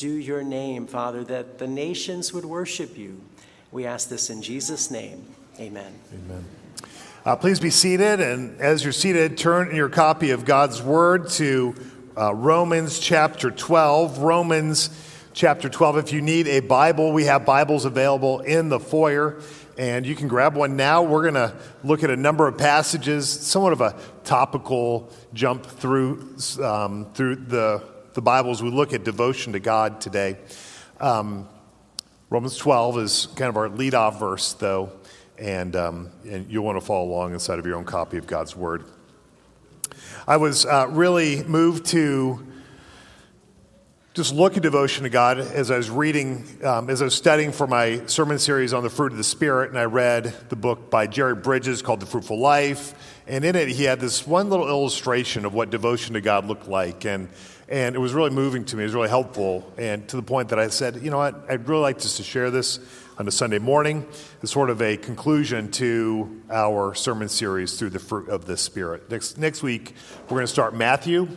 do your name, Father, that the nations would worship you. We ask this in Jesus' name. Amen. Amen. Please be seated. And as you're seated, turn your copy of God's Word to Romans chapter 12. Romans chapter 12. If you need a Bible, we have Bibles available in the foyer, and you can grab one now. We're going to look at a number of passages, somewhat of a topical jump through the Bible as we look at devotion to God today. Romans 12 is kind of our leadoff verse, though, and you'll want to follow along inside of your own copy of God's Word. I was really moved to just look at devotion to God as I was reading, as I was studying for my sermon series on the fruit of the Spirit, and I read the book by Jerry Bridges called The Fruitful Life, and in it he had this one little illustration of what devotion to God looked like, and it was really moving to me. It was really helpful, and to the point that I said, you know what, I'd really like just to share this on a Sunday morning as sort of a conclusion to our sermon series through the fruit of the Spirit. Next week, we're going to start Matthew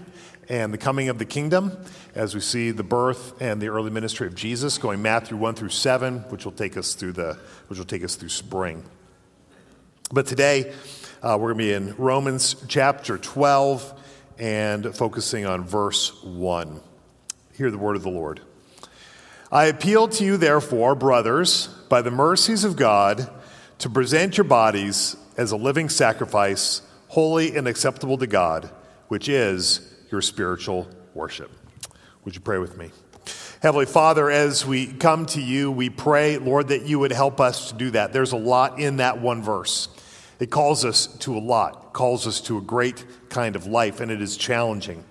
and the coming of the kingdom as we see the birth and the early ministry of Jesus, going Matthew 1-7, which will take us through spring. But today we're going to be in Romans chapter 12 and focusing on verse 1. Hear the word of the Lord. I appeal to you, therefore, brothers, by the mercies of God, to present your bodies as a living sacrifice, holy and acceptable to God, which is your spiritual worship. Would you pray with me? Heavenly Father, as we come to you, we pray, Lord, that you would help us to do that. There's a lot in that one verse. It calls us to a lot. It calls us to a great kind of life, and it is challenging.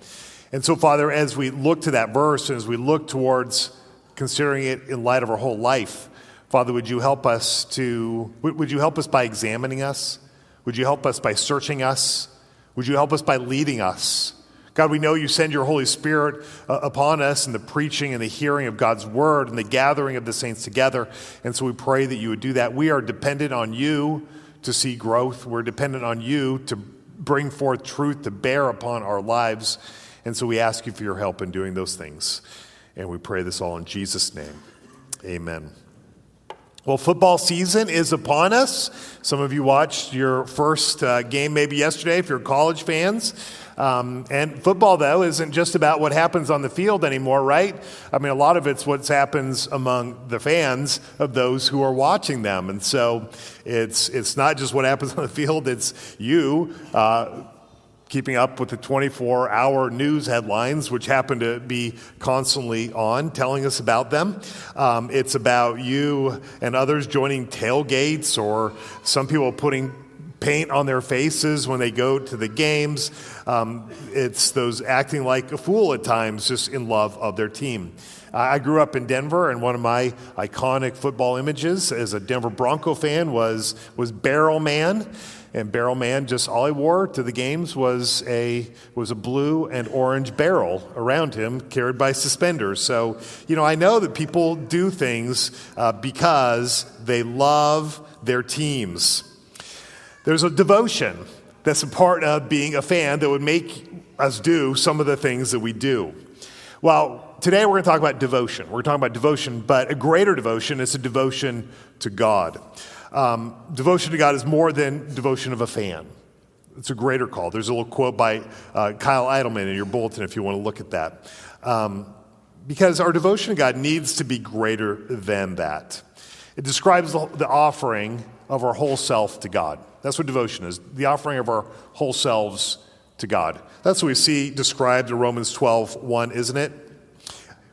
And so, Father, as we look to that verse, and as we look towards considering it in light of our whole life, Father, would you help us by examining us? Would you help us by searching us? Would you help us by leading us? God, we know you send your Holy Spirit upon us in the preaching and the hearing of God's word and the gathering of the saints together. And so we pray that you would do that. We are dependent on you to see growth. We're dependent on you to bring forth truth to bear upon our lives. And so we ask you for your help in doing those things. And we pray this all in Jesus' name. Amen. Well, football season is upon us. Some of you watched your first game maybe yesterday if you're college fans. And football, though, isn't just about what happens on the field anymore, right? I mean, a lot of it's what happens among the fans of those who are watching them. And so it's not just what happens on the field. It's you keeping up with the 24-hour news headlines, which happen to be constantly on, telling us about them. It's about you and others joining tailgates, or some people putting paint on their faces when they go to the games. It's those acting like a fool at times, just in love of their team. I grew up in Denver, and one of my iconic football images as a Denver Bronco fan was Barrel Man. And Barrel Man, just all he wore to the games was a blue and orange barrel around him, carried by suspenders. So, you know, I know that people do things because they love their teams. There's a devotion that's a part of being a fan that would make us do some of the things that we do. Well, today we're going to talk about devotion. We're talking about devotion, but a greater devotion is a devotion to God. Devotion to God is more than devotion of a fan. It's a greater call. There's a little quote by Kyle Eidelman in your bulletin if you want to look at that. Because our devotion to God needs to be greater than that. It describes the offering of our whole self to God. That's what devotion is, the offering of our whole selves to God. That's what we see described in Romans 12:1, isn't it?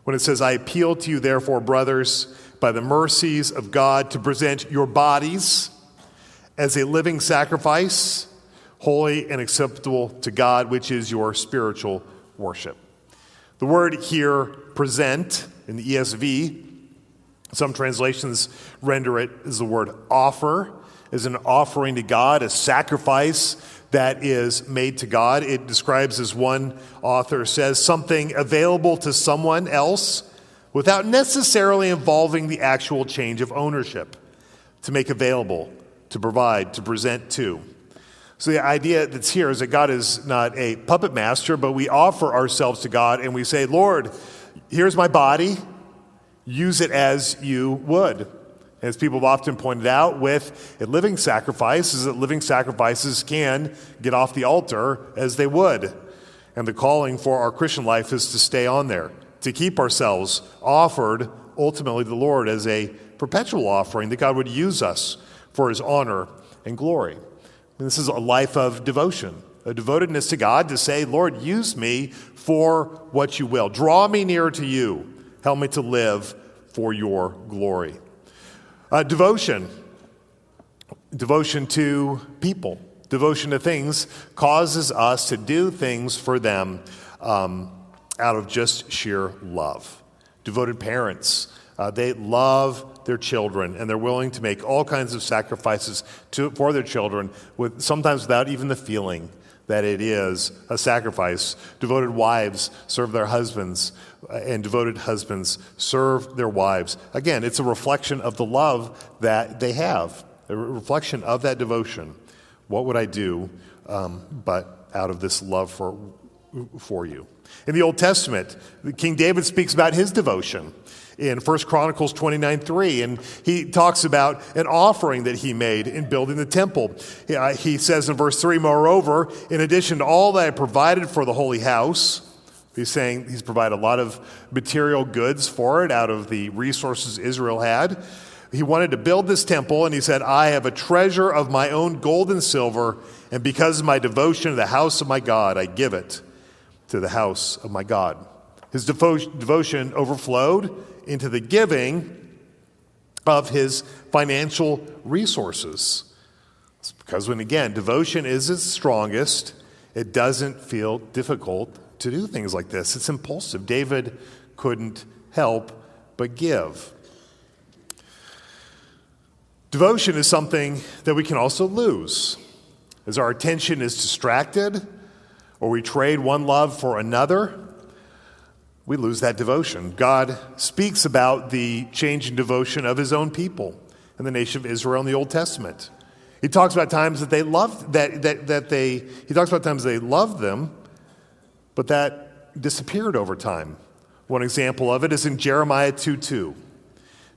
When it says, I appeal to you, therefore, brothers, by the mercies of God, to present your bodies as a living sacrifice, holy and acceptable to God, which is your spiritual worship. The word here, present, in the ESV, some translations render it as the word offer, as an offering to God, a sacrifice that is made to God. It describes, as one author says, something available to someone else without necessarily involving the actual change of ownership, to make available, to provide, to present to. So the idea that's here is that God is not a puppet master, but we offer ourselves to God and we say, Lord, here's my body, use it as you would. As people have often pointed out, with a living sacrifice is that living sacrifices can get off the altar as they would. And the calling for our Christian life is to stay on there, to keep ourselves offered ultimately to the Lord as a perpetual offering that God would use us for his honor and glory. And this is a life of devotion, a devotedness to God to say, Lord, use me for what you will. Draw me nearer to you. Help me to live for your glory. Devotion to people, devotion to things causes us to do things for them out of just sheer love. Devoted parents, they love their children and they're willing to make all kinds of sacrifices for their children, sometimes without even the feeling that it is a sacrifice. Devoted wives serve their husbands, and devoted husbands serve their wives. Again, it's a reflection of the love that they have, a reflection of that devotion. What would I do but out of this love for you? In the Old Testament, King David speaks about his devotion in 1 Chronicles 29:3, and he talks about an offering that he made in building the temple. He says in verse 3, moreover, in addition to all that I provided for the holy house, he's saying he's provided a lot of material goods for it out of the resources Israel had. He wanted to build this temple, and he said, I have a treasure of my own gold and silver, and because of my devotion to the house of my God, I give it to the house of my God. His devotion overflowed into the giving of his financial resources. It's because when, again, devotion is its strongest, it doesn't feel difficult to do things like this. It's impulsive. David couldn't help but give. Devotion is something that we can also lose. As our attention is distracted, or we trade one love for another, we lose that devotion. God speaks about the change in devotion of his own people and the nation of Israel in the Old Testament. He talks about times that they loved them, but that disappeared over time. One example of it is in Jeremiah 2:2.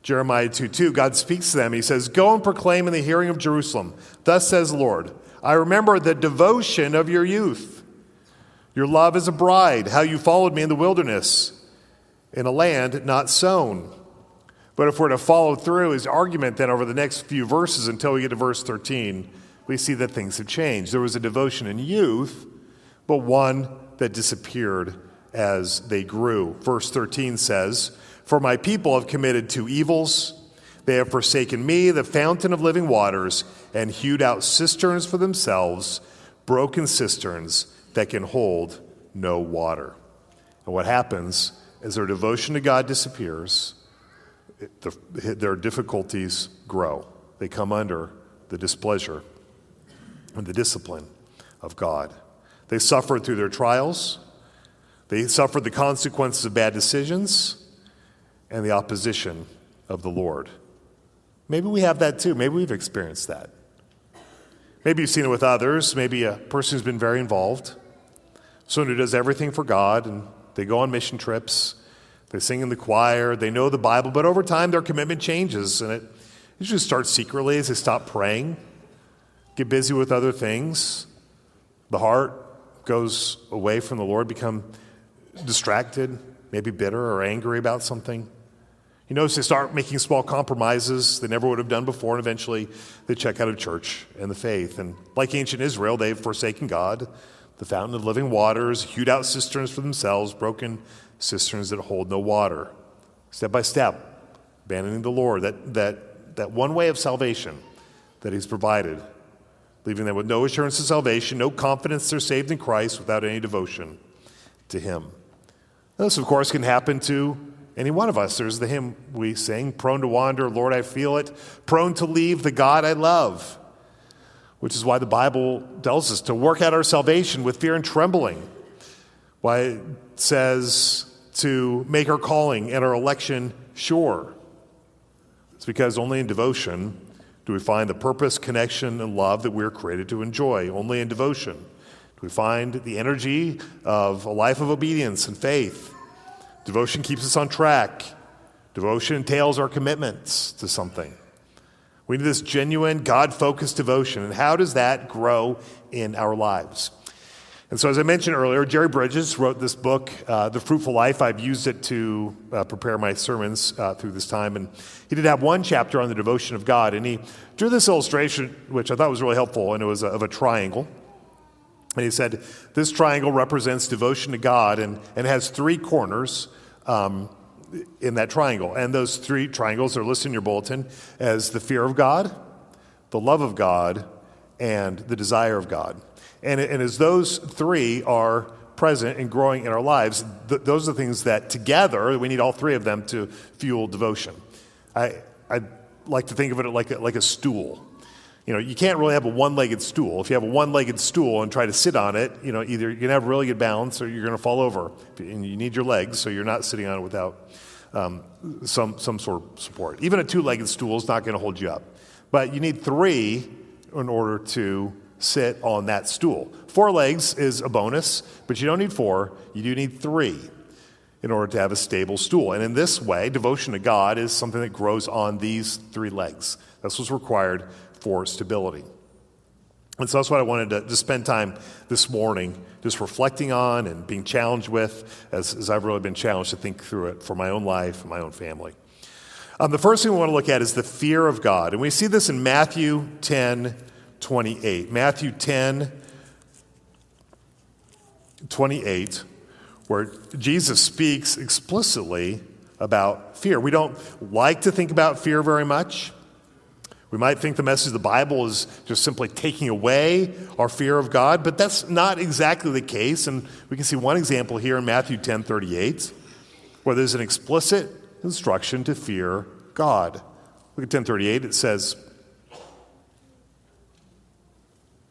Jeremiah 2:2, God speaks to them. He says, go and proclaim in the hearing of Jerusalem, thus says the Lord, I remember the devotion of your youth, your love as a bride, how you followed me in the wilderness, in a land not sown. But if we're to follow through his argument then over the next few verses until we get to verse 13, we see that things have changed. There was a devotion in youth, but one that disappeared as they grew. Verse 13 says, for my people have committed two evils. They have forsaken me, the fountain of living waters, and hewed out cisterns for themselves, broken cisterns that can hold no water. And what happens is their devotion to God disappears. Their difficulties grow. They come under the displeasure and the discipline of God. They suffered through their trials. They suffered the consequences of bad decisions and the opposition of the Lord. Maybe we have that too. Maybe we've experienced that. Maybe you've seen it with others. Maybe a person who's been very involved, someone who does everything for God, and they go on mission trips, they sing in the choir, they know the Bible, but over time their commitment changes, and it usually starts secretly as they stop praying, get busy with other things. The heart goes away from the Lord, become distracted, maybe bitter or angry about something. You notice they start making small compromises they never would have done before, and eventually they check out of church and the faith. And like ancient Israel, they've forsaken God, the fountain of living waters, hewed out cisterns for themselves, broken cisterns that hold no water. Step by step, abandoning the Lord, that one way of salvation that he's provided, leaving them with no assurance of salvation, no confidence they're saved in Christ without any devotion to him. Now, this, of course, can happen to any one of us. There's the hymn we sing, prone to wander, Lord, I feel it, prone to leave the God I love. Which is why the Bible tells us to work out our salvation with fear and trembling. Why it says to make our calling and our election sure. It's because only in devotion do we find the purpose, connection, and love that we are created to enjoy. Only in devotion do we find the energy of a life of obedience and faith Devotion keeps us on track. Devotion entails our commitments to something. We need this genuine, God-focused devotion. And how does that grow in our lives? And so as I mentioned earlier, Jerry Bridges wrote this book, The Fruitful Life. I've used it to prepare my sermons through this time. And he did have one chapter on the devotion of God. And he drew this illustration, which I thought was really helpful, and it was of a triangle. And he said, this triangle represents devotion to God and has three corners in that triangle. And those three triangles are listed in your bulletin as the fear of God, the love of God, and the desire of God. And as those three are present and growing in our lives, those are the things that together, we need all three of them to fuel devotion. I like to think of it like a stool. You know, you can't really have a one-legged stool. If you have a one-legged stool and try to sit on it, you know, either you're going to have really good balance or you're going to fall over. And you need your legs, so you're not sitting on it without some sort of support. Even a two-legged stool is not going to hold you up. But you need three in order to sit on that stool. 4 legs is a bonus, but you don't need 4. You do need 3 in order to have a stable stool. And in this way, devotion to God is something that grows on these 3 legs. That's what's required for stability. And so that's what I wanted to spend time this morning just reflecting on and being challenged with, as I've really been challenged to think through it for my own life and my own family. The first thing we want to look at is the fear of God. And we see this in Matthew 10:28. Matthew 10:28, where Jesus speaks explicitly about fear. We don't like to think about fear very much. We might think the message of the Bible is just simply taking away our fear of God, but that's not exactly the case. And we can see one example here in Matthew 10:38, where there's an explicit instruction to fear God. Look at 10:38. It says,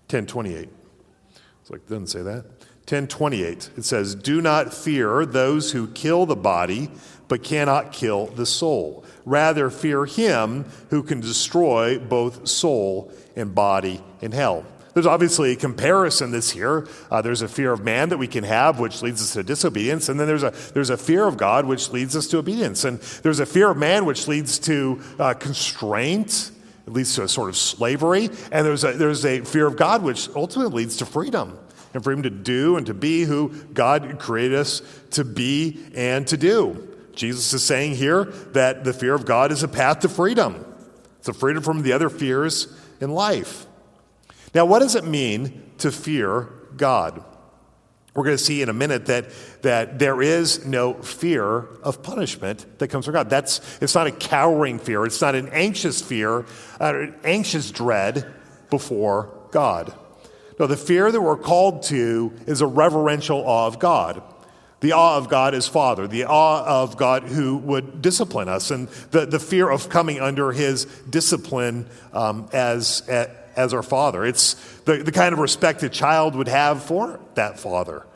10:28. It's like, it doesn't say that. 10:28. It says, do not fear those who kill the body, but cannot kill the soul. Rather, fear him who can destroy both soul and body in hell. There's obviously a comparison this here. There's a fear of man that we can have, which leads us to disobedience. And then there's a fear of God, which leads us to obedience. And there's a fear of man, which leads to constraint. It leads to a sort of slavery. And there's a fear of God, which ultimately leads to freedom. And freedom to do and to be who God created us to be and to do. Jesus is saying here that the fear of God is a path to freedom. It's a freedom from the other fears in life. Now, what does it mean to fear God? We're going to see in a minute that there is no fear of punishment that comes from God. It's not a cowering fear. It's not an anxious fear, an anxious dread before God. No, the fear that we're called to is a reverential awe of God. The awe of God is Father, the awe of God who would discipline us, and the fear of coming under his discipline as our Father. It's the kind of respect a child would have for that father,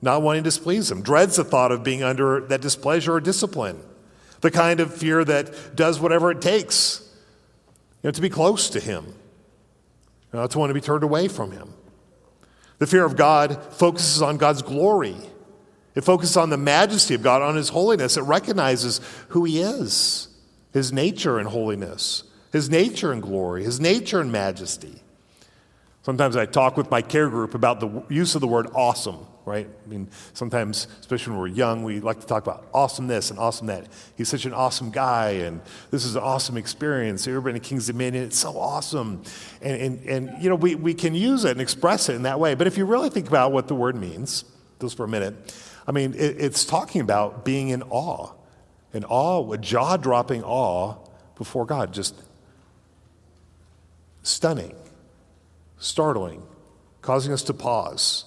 not wanting to displease him, dreads the thought of being under that displeasure or discipline, the kind of fear that does whatever it takes, you know, to be close to him, you know, to want to be turned away from him. The fear of God focuses on God's glory. It focuses on the majesty of God, on his holiness. It recognizes who he is, his nature and holiness, his nature and glory, his nature and majesty. Sometimes I talk with my care group about the use of the word awesome, right? I mean, sometimes, especially when we're young, we like to talk about awesome this and awesome that. He's such an awesome guy, and this is an awesome experience. You've ever been to King's Dominion? It's so awesome. And you know, we can use it and express it in that way. But if you really think about what the word means, just for a minute, I mean, it's talking about being in awe, a jaw-dropping awe before God, just stunning, startling, causing us to pause.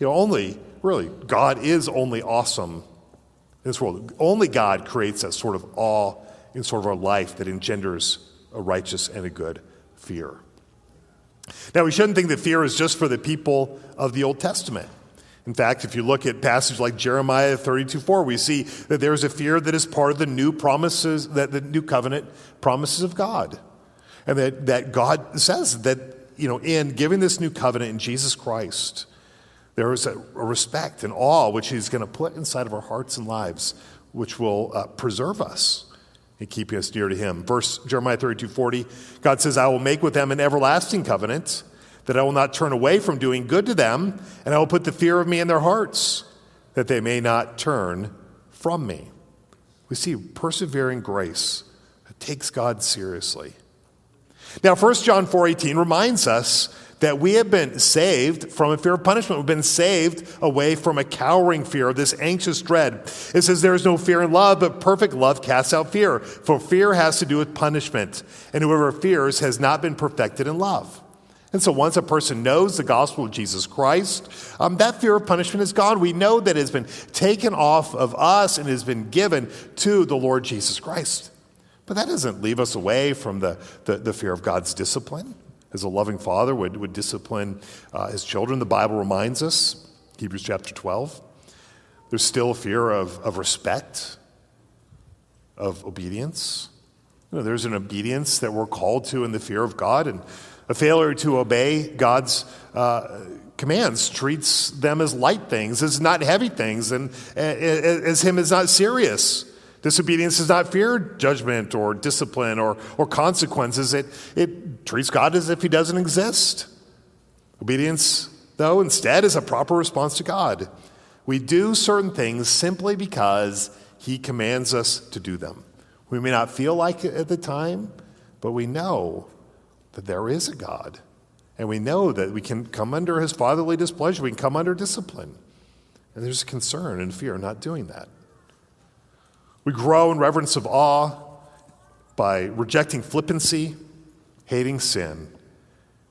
You know, only, really, God is only awesome in this world. Only God creates that sort of awe in sort of our life that engenders a righteous and a good fear. Now, we shouldn't think that fear is just for the people of the Old Testament. In fact, if you look at passages like Jeremiah 32:4, we see that there is a fear that is part of the new promises, that the new covenant promises of God. And that God says that, you know, in giving this new covenant in Jesus Christ, There is a respect and awe which he's going to put inside of our hearts and lives, which will preserve us and keep us dear to him. Verse Jeremiah 32:40, God says, I will make with them an everlasting covenant that I will not turn away from doing good to them, and I will put the fear of me in their hearts that they may not turn from me. We see persevering grace that takes God seriously. Now, 1 John 4:18 reminds us that we have been saved from a fear of punishment. We've been saved away from a cowering fear of this anxious dread. It says there is no fear in love, but perfect love casts out fear, for fear has to do with punishment. And whoever fears has not been perfected in love. And so once a person knows the gospel of Jesus Christ, that fear of punishment is gone. We know that it has been taken off of us and has been given to the Lord Jesus Christ. But that doesn't leave us away from the fear of God's discipline. As a loving father would discipline his children, the Bible reminds us, Hebrews chapter 12, there's still a fear of respect, of obedience. You know, there's an obedience that we're called to in the fear of God, and a failure to obey God's commands treats them as light things, as not heavy things, and as him is not serious. Disobedience does not fear judgment or discipline or consequences. It treats God as if he doesn't exist. Obedience, though, instead is a proper response to God. We do certain things simply because he commands us to do them. We may not feel like it at the time, but we know that there is a God. And we know that we can come under his fatherly displeasure. We can come under discipline. And there's concern and fear not doing that. We grow in reverence of awe by rejecting flippancy, hating sin,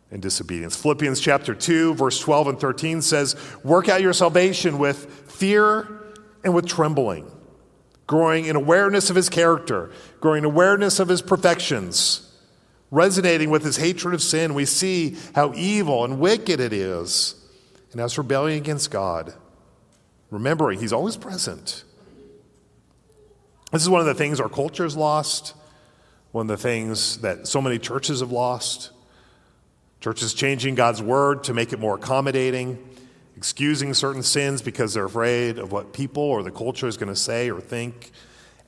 and disobedience. Philippians chapter 2, verse 12 and 13 says, work out your salvation with fear and with trembling, growing in awareness of his character, growing in awareness of his perfections, resonating with his hatred of sin. We see how evil and wicked it is, and how it's rebellion against God, remembering he's always present. This is one of the things our culture has lost, one of the things that so many churches have lost. Churches changing God's word to make it more accommodating, excusing certain sins because they're afraid of what people or the culture is going to say or think,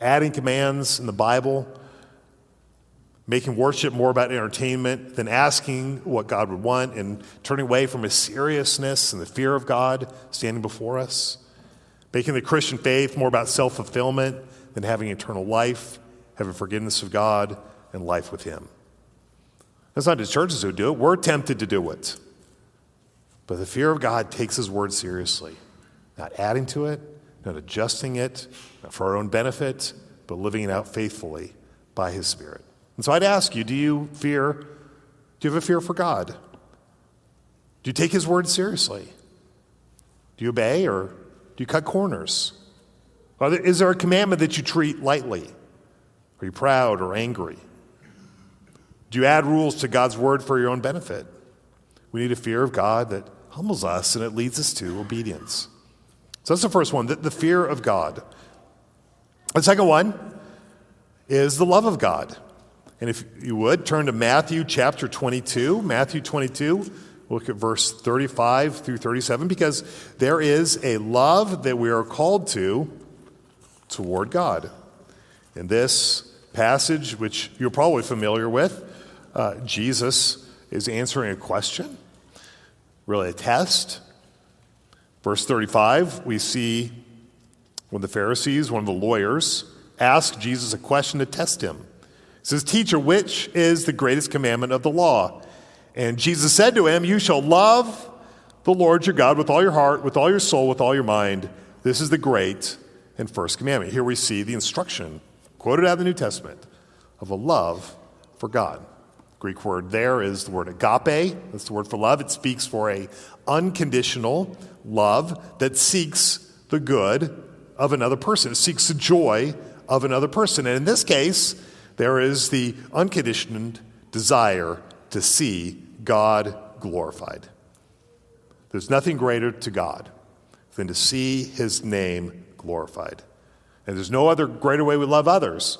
adding commands in the Bible, making worship more about entertainment than asking what God would want, and turning away from his seriousness and the fear of God standing before us, making the Christian faith more about self-fulfillment than having eternal life, having forgiveness of God, and life with him. That's not the churches who do it. We're tempted to do it. But the fear of God takes his word seriously, not adding to it, not adjusting it, not for our own benefit, but living it out faithfully by his Spirit. And so I'd ask you, do you have a fear for God? Do you take his word seriously? Do you obey, or do you cut corners? Is there a commandment that you treat lightly? Are you proud or angry? Do you add rules to God's word for your own benefit? We need a fear of God that humbles us and it leads us to obedience. So that's the first one, the fear of God. The second one is the love of God. And if you would, turn to Matthew chapter 22. Matthew 22. Look at verse 35 through 37, because there is a love that we are called to toward God. In this passage, which you're probably familiar with, Jesus is answering a question, really a test. Verse 35, we see when the Pharisees, one of the lawyers, asked Jesus a question to test him. He says, teacher, which is the greatest commandment of the law? And Jesus said to him, you shall love the Lord your God with all your heart, with all your soul, with all your mind. This is the great and first commandment. Here we see the instruction quoted out of the New Testament of a love for God. Greek word there is the word agape. That's the word for love. It speaks for an unconditional love that seeks the good of another person. It seeks the joy of another person. And in this case, there is the unconditioned desire to see God glorified. There's nothing greater to God than to see his name glorified. And there's no other greater way we love others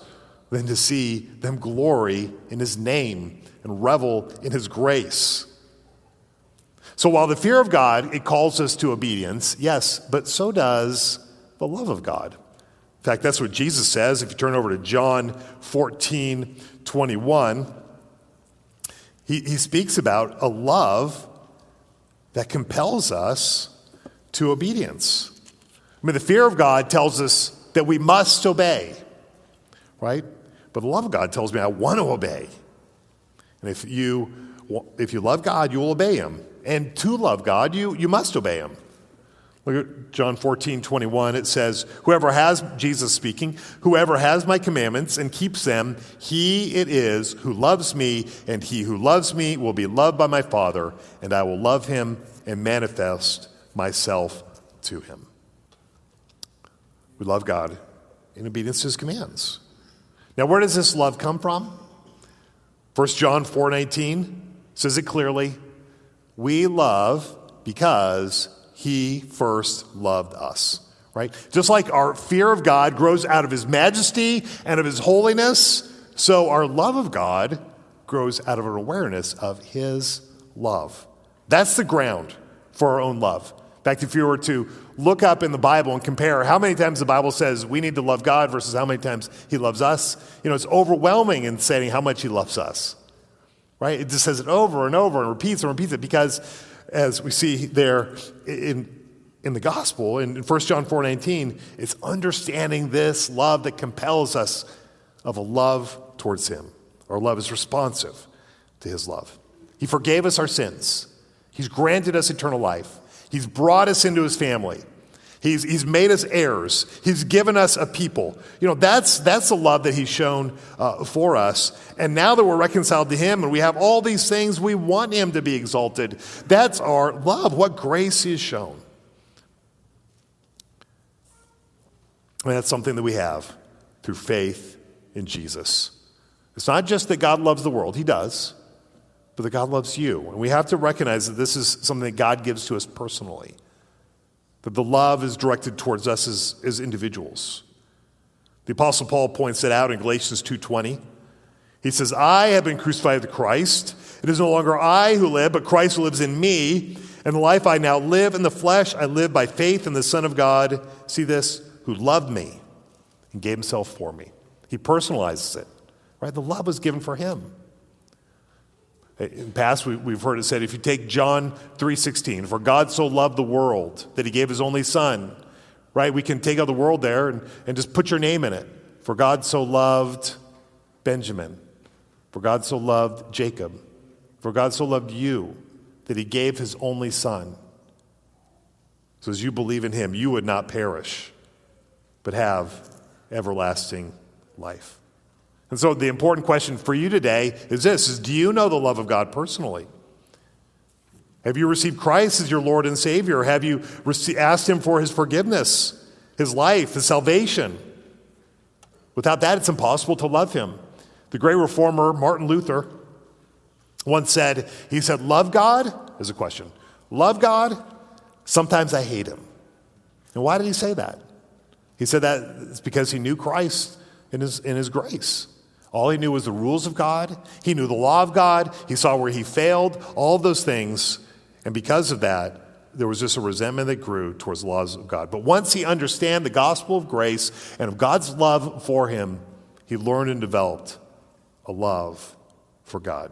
than to see them glory in his name and revel in his grace. So while the fear of God, it calls us to obedience, yes, but so does the love of God. In fact, that's what Jesus says. If you turn over to John 14:21, he speaks about a love that compels us to obedience. I mean, the fear of God tells us that we must obey, right? But the love of God tells me I want to obey. And if you love God, you will obey him. And to love God, you must obey him. Look at John 14:21. It says, whoever has, Jesus speaking, whoever has my commandments and keeps them, he it is who loves me, and he who loves me will be loved by my Father, and I will love him and manifest myself to him. We love God in obedience to his commands. Now, where does this love come from? 1 John 4:19 says it clearly. We love because he first loved us, right? Just like our fear of God grows out of his majesty and of his holiness, so our love of God grows out of an awareness of his love. That's the ground for our own love. In fact, if you were to look up in the Bible and compare how many times the Bible says we need to love God versus how many times he loves us, you know, it's overwhelming in saying how much he loves us, right? It just says it over and over and repeats it because, as we see there in the gospel, in 1 John 4:19, it's understanding this love that compels us of a love towards him. Our love is responsive to his love. He forgave us our sins. He's granted us eternal life. He's brought us into his family. He's made us heirs. He's given us a people. You know, that's the love that he's shown for us. And now that we're reconciled to him and we have all these things, we want him to be exalted. That's our love, what grace is shown. And that's something that we have through faith in Jesus. It's not just that God loves the world. He does. But that God loves you. And we have to recognize that this is something that God gives to us personally. That the love is directed towards us as individuals. The Apostle Paul points that out in Galatians 2:20. He says, I have been crucified with Christ. It is no longer I who live, but Christ lives in me. And the life I now live in the flesh, I live by faith in the Son of God. See this? Who loved me and gave himself for me. He personalizes it. Right? The love was given for him. In the past, we've heard it said, if you take John 3:16, for God so loved the world that he gave his only son, right? We can take out the world there and just put your name in it. For God so loved Benjamin. For God so loved Jacob. For God so loved you that he gave his only son. So as you believe in him, you would not perish, but have everlasting life. And so the important question for you today is this, do you know the love of God personally? Have you received Christ as your Lord and Savior? Have you asked him for his forgiveness, his life, his salvation? Without that, it's impossible to love him. The great reformer, Martin Luther, once said, he said, love God, is a question, love God, sometimes I hate him. And why did he say that? He said that it's because he knew Christ in his grace. All he knew was the rules of God. He knew the law of God. He saw where he failed, all of those things. And because of that, there was just a resentment that grew towards the laws of God. But once he understood the gospel of grace and of God's love for him, he learned and developed a love for God.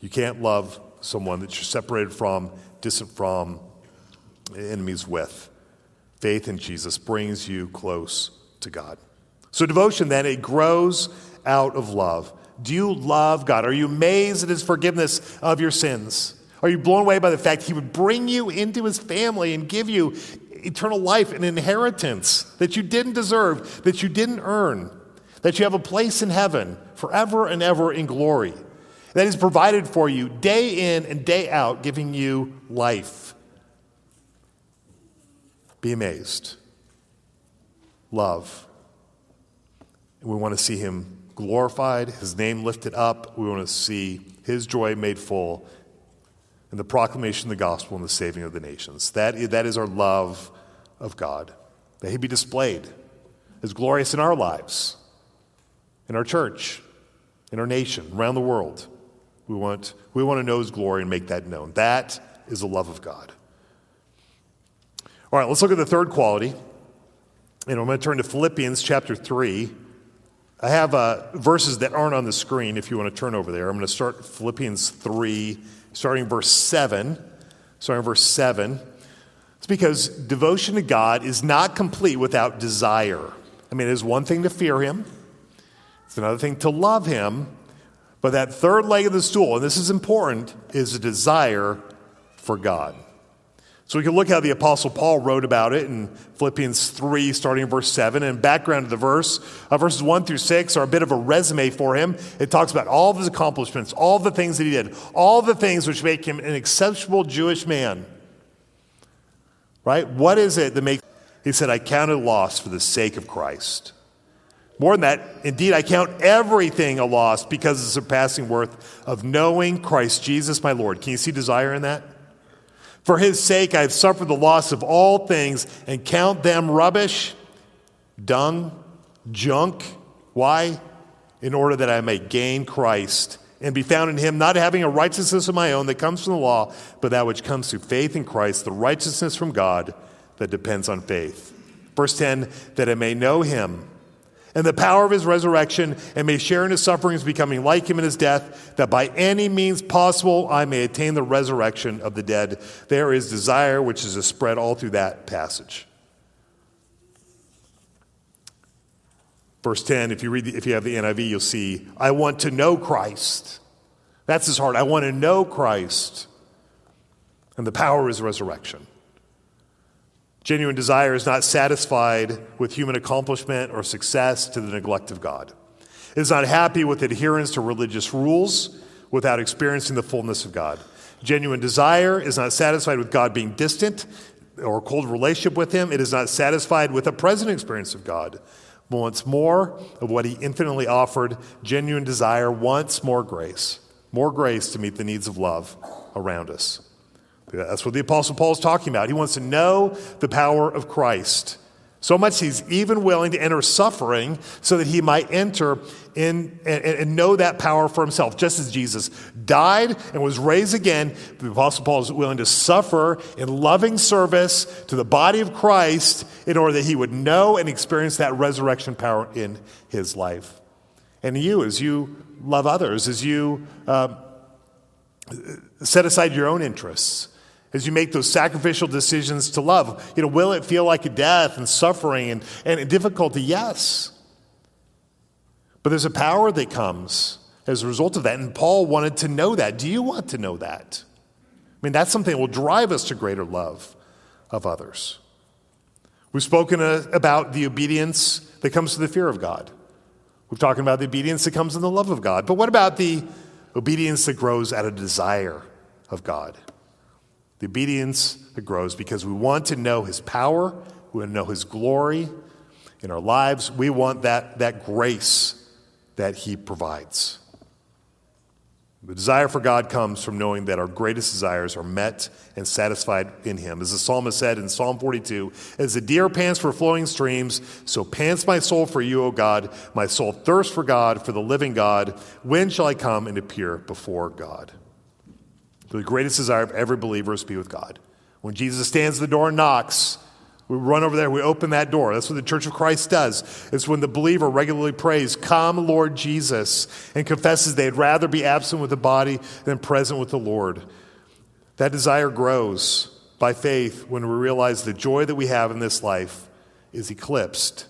You can't love someone that you're separated from, distant from, enemies with. Faith in Jesus brings you close to God. So devotion, then, it grows out of love. Do you love God? Are you amazed at his forgiveness of your sins? Are you blown away by the fact he would bring you into his family and give you eternal life and inheritance that you didn't deserve, that you didn't earn, that you have a place in heaven forever and ever in glory, that is provided for you day in and day out, giving you life? Be amazed. Love. We want to see him glorified, his name lifted up. We want to see his joy made full in the proclamation of the gospel and the saving of the nations. That is our love of God, that he be displayed as glorious in our lives, in our church, in our nation, around the world. We want to know his glory and make that known. That is the love of God. All right, let's look at the third quality. And I'm going to turn to Philippians chapter 3. I have verses that aren't on the screen if you want to turn over there. I'm going to start Philippians 3, starting verse 7. It's because devotion to God is not complete without desire. I mean, it is one thing to fear him. It's another thing to love him. But that third leg of the stool, and this is important, is a desire for God. So we can look how the Apostle Paul wrote about it in Philippians 3, starting in verse 7. And background of the verse, verses 1 through 6 are a bit of a resume for him. It talks about all of his accomplishments, all the things that he did, all the things which make him an exceptional Jewish man. Right? What is it that makes... He said, I counted loss for the sake of Christ. More than that, indeed, I count everything a loss because of the surpassing worth of knowing Christ Jesus my Lord. Can you see desire in that? For his sake, I have suffered the loss of all things and count them rubbish, dung, junk. Why? In order that I may gain Christ and be found in him, not having a righteousness of my own that comes from the law, but that which comes through faith in Christ, the righteousness from God that depends on faith. Verse 10, that I may know him and the power of his resurrection and may share in his sufferings, becoming like him in his death, that by any means possible I may attain the resurrection of the dead. There is desire, which is a spread all through that passage. Verse 10, if you have the NIV, you'll see, I want to know Christ. That's his heart. I want to know Christ and the power of his resurrection. Genuine desire is not satisfied with human accomplishment or success to the neglect of God. It is not happy with adherence to religious rules without experiencing the fullness of God. Genuine desire is not satisfied with God being distant or a cold relationship with him. It is not satisfied with a present experience of God. But wants more of what he infinitely offered. Genuine desire wants more grace to meet the needs of love around us. That's what the Apostle Paul is talking about. He wants to know the power of Christ. So much he's even willing to enter suffering so that he might enter in and know that power for himself. Just as Jesus died and was raised again, the Apostle Paul is willing to suffer in loving service to the body of Christ in order that he would know and experience that resurrection power in his life. And you, as you love others, as you set aside your own interests, as you make those sacrificial decisions to love, will it feel like a death and suffering and difficulty? Yes. But there's a power that comes as a result of that, and Paul wanted to know that. Do you want to know that? I mean, that's something that will drive us to greater love of others. We've spoken about the obedience that comes to the fear of God. We've talked about the obedience that comes in the love of God. But what about the obedience that grows out of desire of God? The obedience that grows because we want to know his power, we want to know his glory in our lives. We want that grace that he provides. The desire for God comes from knowing that our greatest desires are met and satisfied in him. As the psalmist said in Psalm 42, as the deer pants for flowing streams, so pants my soul for you, O God. My soul thirsts for God, for the living God. When shall I come and appear before God? The greatest desire of every believer is to be with God. When Jesus stands at the door and knocks, we run over there, we open that door. That's what the Church of Christ does. It's when the believer regularly prays, come, Lord Jesus, and confesses they'd rather be absent with the body than present with the Lord. That desire grows by faith when we realize the joy that we have in this life is eclipsed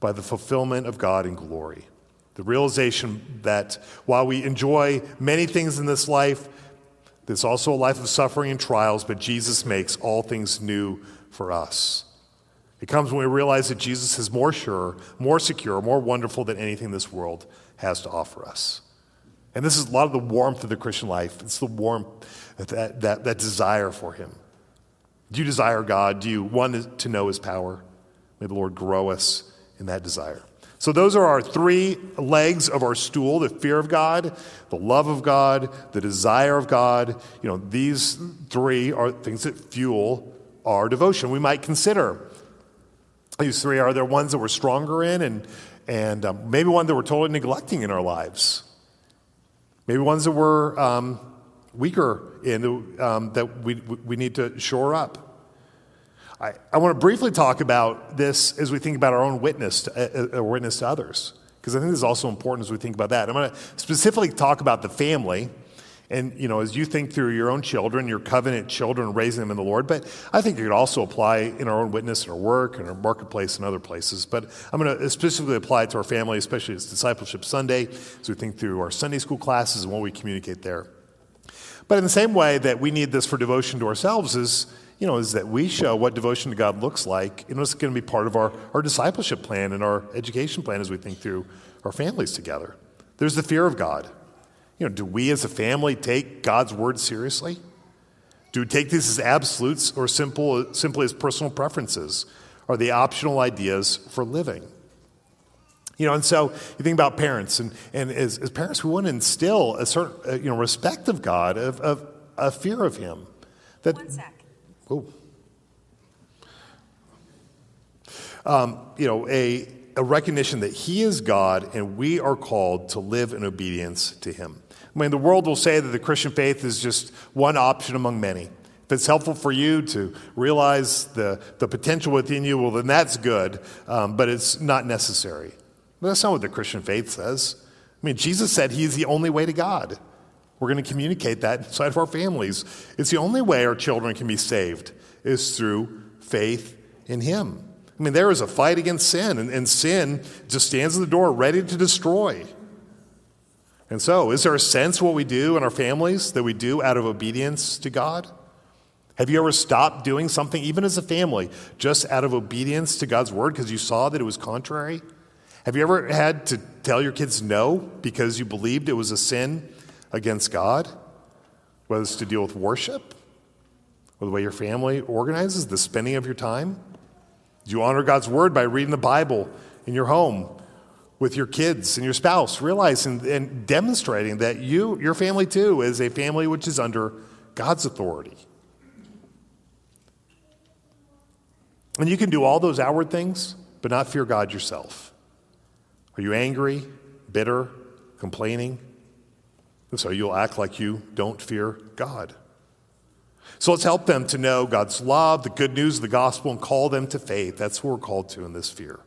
by the fulfillment of God in glory. The realization that while we enjoy many things in this life, there's also a life of suffering and trials, but Jesus makes all things new for us. It comes when we realize that Jesus is more sure, more secure, more wonderful than anything this world has to offer us. And this is a lot of the warmth of the Christian life. It's the warmth, that desire for him. Do you desire God? Do you want to know his power? May the Lord grow us in that desire. So those are our three legs of our stool: the fear of God, the love of God, the desire of God. These three are things that fuel our devotion. We might consider these three. Are there ones that we're stronger in and maybe one that we're totally neglecting in our lives? Maybe ones that we're weaker in, that we need to shore up. I want to briefly talk about this as we think about our own witness, our witness to others, because I think this is also important as we think about that. I'm going to specifically talk about the family. And, you know, as you think through your own children, your covenant children, raising them in the Lord. But I think you could also apply in our own witness, in our work, in our marketplace, and other places. But I'm going to specifically apply it to our family, especially as Discipleship Sunday, as we think through our Sunday school classes and what we communicate there. But in the same way that we need this for devotion to ourselves is, you know, is that we show what devotion to God looks like. And it's going to be part of our discipleship plan and our education plan as we think through our families together. There's the fear of God. You know, do we as a family take God's word seriously? Do we take this as absolutes or simply as personal preferences or the optional ideas for living? You know, and so you think about parents, and as parents, we want to instill a certain, you know, respect of God, of a fear of Him. That, 1 sec. Oh. You know, a recognition that He is God and we are called to live in obedience to Him. I mean, the world will say that the Christian faith is just one option among many. If it's helpful for you to realize the potential within you, well, then that's good, but it's not necessary. But that's not what the Christian faith says. I mean, Jesus said He is the only way to God. We're going to communicate that inside of our families. It's the only way our children can be saved is through faith in Him. I mean, there is a fight against sin, and sin just stands at the door ready to destroy. And so, is there a sense what we do in our families that we do out of obedience to God? Have you ever stopped doing something, even as a family, just out of obedience to God's word because you saw that it was contrary? Have you ever had to tell your kids no because you believed it was a sin against God? Whether it's to deal with worship, or the way your family organizes, the spending of your time? Do you honor God's word by reading the Bible in your home, with your kids and your spouse, realizing and demonstrating that your family too, is a family which is under God's authority? And you can do all those outward things, but not fear God yourself. Are you angry, bitter, complaining? And so you'll act like you don't fear God. So let's help them to know God's love, the good news of the gospel, and call them to faith. That's what we're called to in this fear.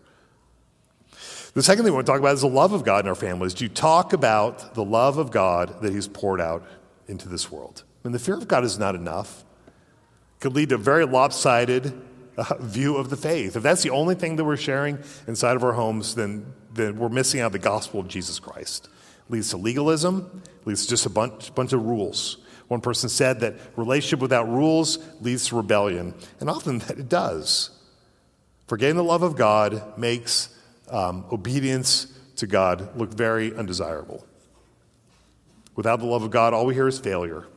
The second thing we want to talk about is the love of God in our families. Do you talk about the love of God that He's poured out into this world? I mean, the fear of God is not enough. It could lead to a very lopsided view of the faith. If that's the only thing that we're sharing inside of our homes, then we're missing out the gospel of Jesus Christ. It leads to legalism. It leads to just a bunch of rules. One person said that relationship without rules leads to rebellion, and often that it does. Forgetting the love of God makes obedience to God look very undesirable. Without the love of God, all we hear is failure.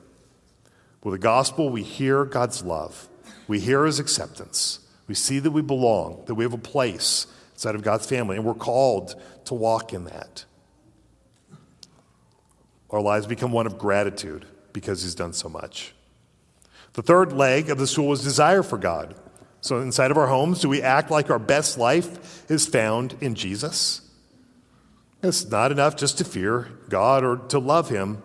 With the gospel, we hear God's love. We hear His acceptance. We see that we belong, that we have a place inside of God's family, and we're called to walk in that. Our lives become one of gratitude, because He's done so much. The third leg of the stool is desire for God. So inside of our homes, do we act like our best life is found in Jesus? It's not enough just to fear God or to love Him,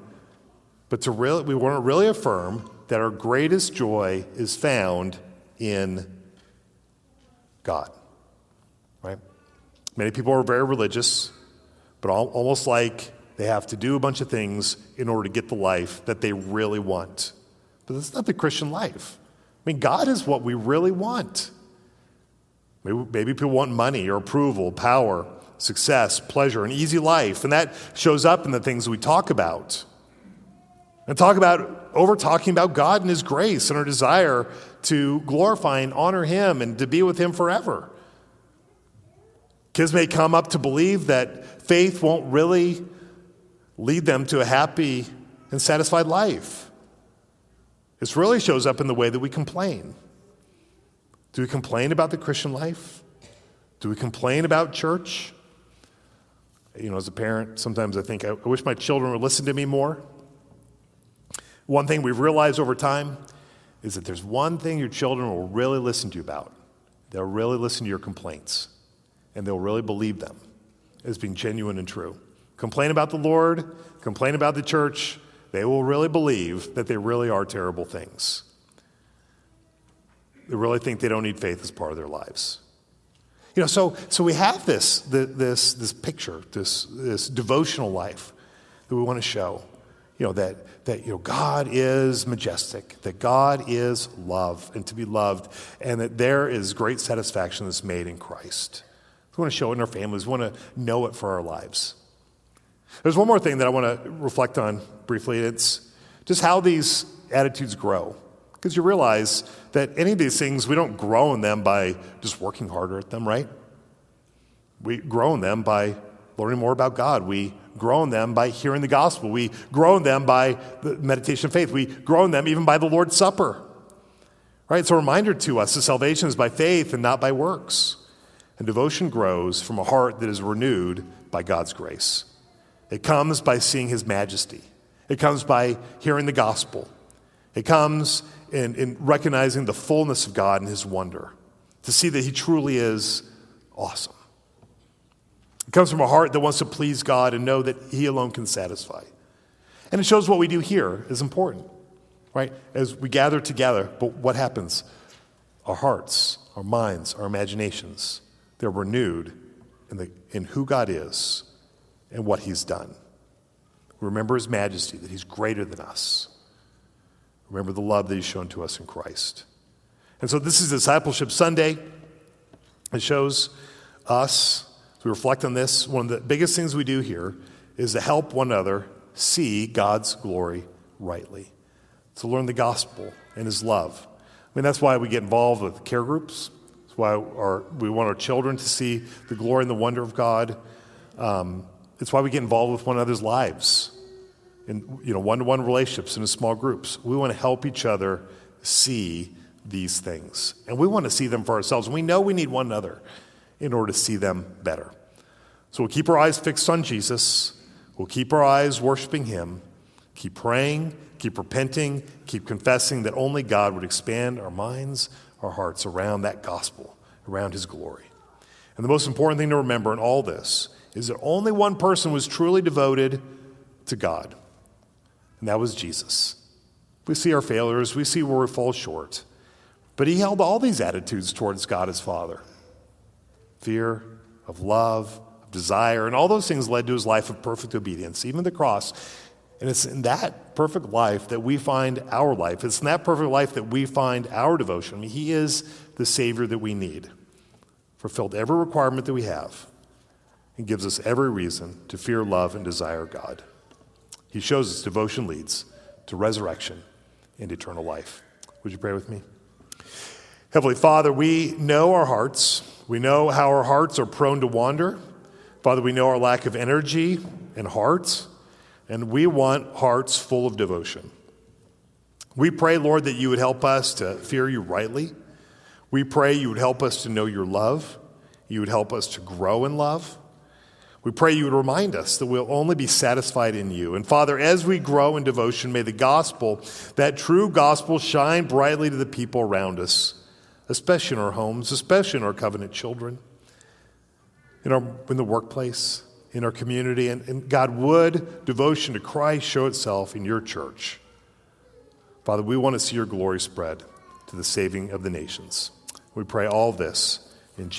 but we want to really affirm that our greatest joy is found in God. Right? Many people are very religious, but almost like they have to do a bunch of things in order to get the life that they really want. But that's not the Christian life. I mean, God is what we really want. Maybe people want money or approval, power, success, pleasure, an easy life. And that shows up in the things we talk about. And talking about God and His grace and our desire to glorify and honor Him and to be with Him forever. Kids may come up to believe that faith won't really lead them to a happy and satisfied life. This really shows up in the way that we complain. Do we complain about the Christian life? Do we complain about church? You know, as a parent, sometimes I think, I wish my children would listen to me more. One thing we've realized over time is that there's one thing your children will really listen to you about. They'll really listen to your complaints, and they'll really believe them as being genuine and true. Complain about the Lord, complain about the church, they will really believe that they really are terrible things. They really think they don't need faith as part of their lives. You know, so we have this picture, this devotional life that we want to show. You know, that God is majestic, that God is love and to be loved, and that there is great satisfaction that's made in Christ. We want to show it in our families. We want to know it for our lives. There's one more thing that I want to reflect on briefly. It's just how these attitudes grow. Because you realize that any of these things, we don't grow in them by just working harder at them, right? We grow in them by learning more about God. We grow in them by hearing the gospel. We grow in them by the meditation of faith. We grow in them even by the Lord's Supper, right? It's a reminder to us that salvation is by faith and not by works. And devotion grows from a heart that is renewed by God's grace. It comes by seeing his majesty. It comes by hearing the gospel. It comes in recognizing the fullness of God and his wonder, to see that he truly is awesome. It comes from a heart that wants to please God and know that he alone can satisfy. And it shows what we do here is important, right? As we gather together, but what happens? Our hearts, our minds, our imaginations, they're renewed in who God is and what he's done. Remember his majesty, that he's greater than us. Remember the love that he's shown to us in Christ. And so this is Discipleship Sunday. It shows us, as we reflect on this, one of the biggest things we do here is to help one another see God's glory rightly, to learn the gospel and his love. I mean, that's why we get involved with care groups. That's why we want our children to see the glory and the wonder of God. It's why we get involved with one another's lives in one-to-one relationships and in small groups. We want to help each other see these things. And we want to see them for ourselves. We know we need one another in order to see them better. So we'll keep our eyes fixed on Jesus. We'll keep our eyes worshiping him. Keep praying, keep repenting, keep confessing that only God would expand our minds, our hearts around that gospel, around his glory. And the most important thing to remember in all this is that only one person was truly devoted to God, and that was Jesus. We see our failures, we see where we fall short, but he held all these attitudes towards God as Father. Fear, of love, of desire, and all those things led to his life of perfect obedience, even the cross. And it's in that perfect life that we find our life. It's in that perfect life that we find our devotion. I mean, he is the Savior that we need, fulfilled every requirement that we have, and gives us every reason to fear, love, and desire God. He shows us devotion leads to resurrection and eternal life. Would you pray with me? Heavenly Father, we know our hearts. We know how our hearts are prone to wander. Father, we know our lack of energy and hearts. And we want hearts full of devotion. We pray, Lord, that you would help us to fear you rightly. We pray you would help us to know your love. You would help us to grow in love. We pray you would remind us that we'll only be satisfied in you. And Father, as we grow in devotion, may the gospel, that true gospel, shine brightly to the people around us, especially in our homes, especially in our covenant children, in the workplace, in our community, and God, would devotion to Christ show itself in your church. Father, we want to see your glory spread to the saving of the nations. We pray all this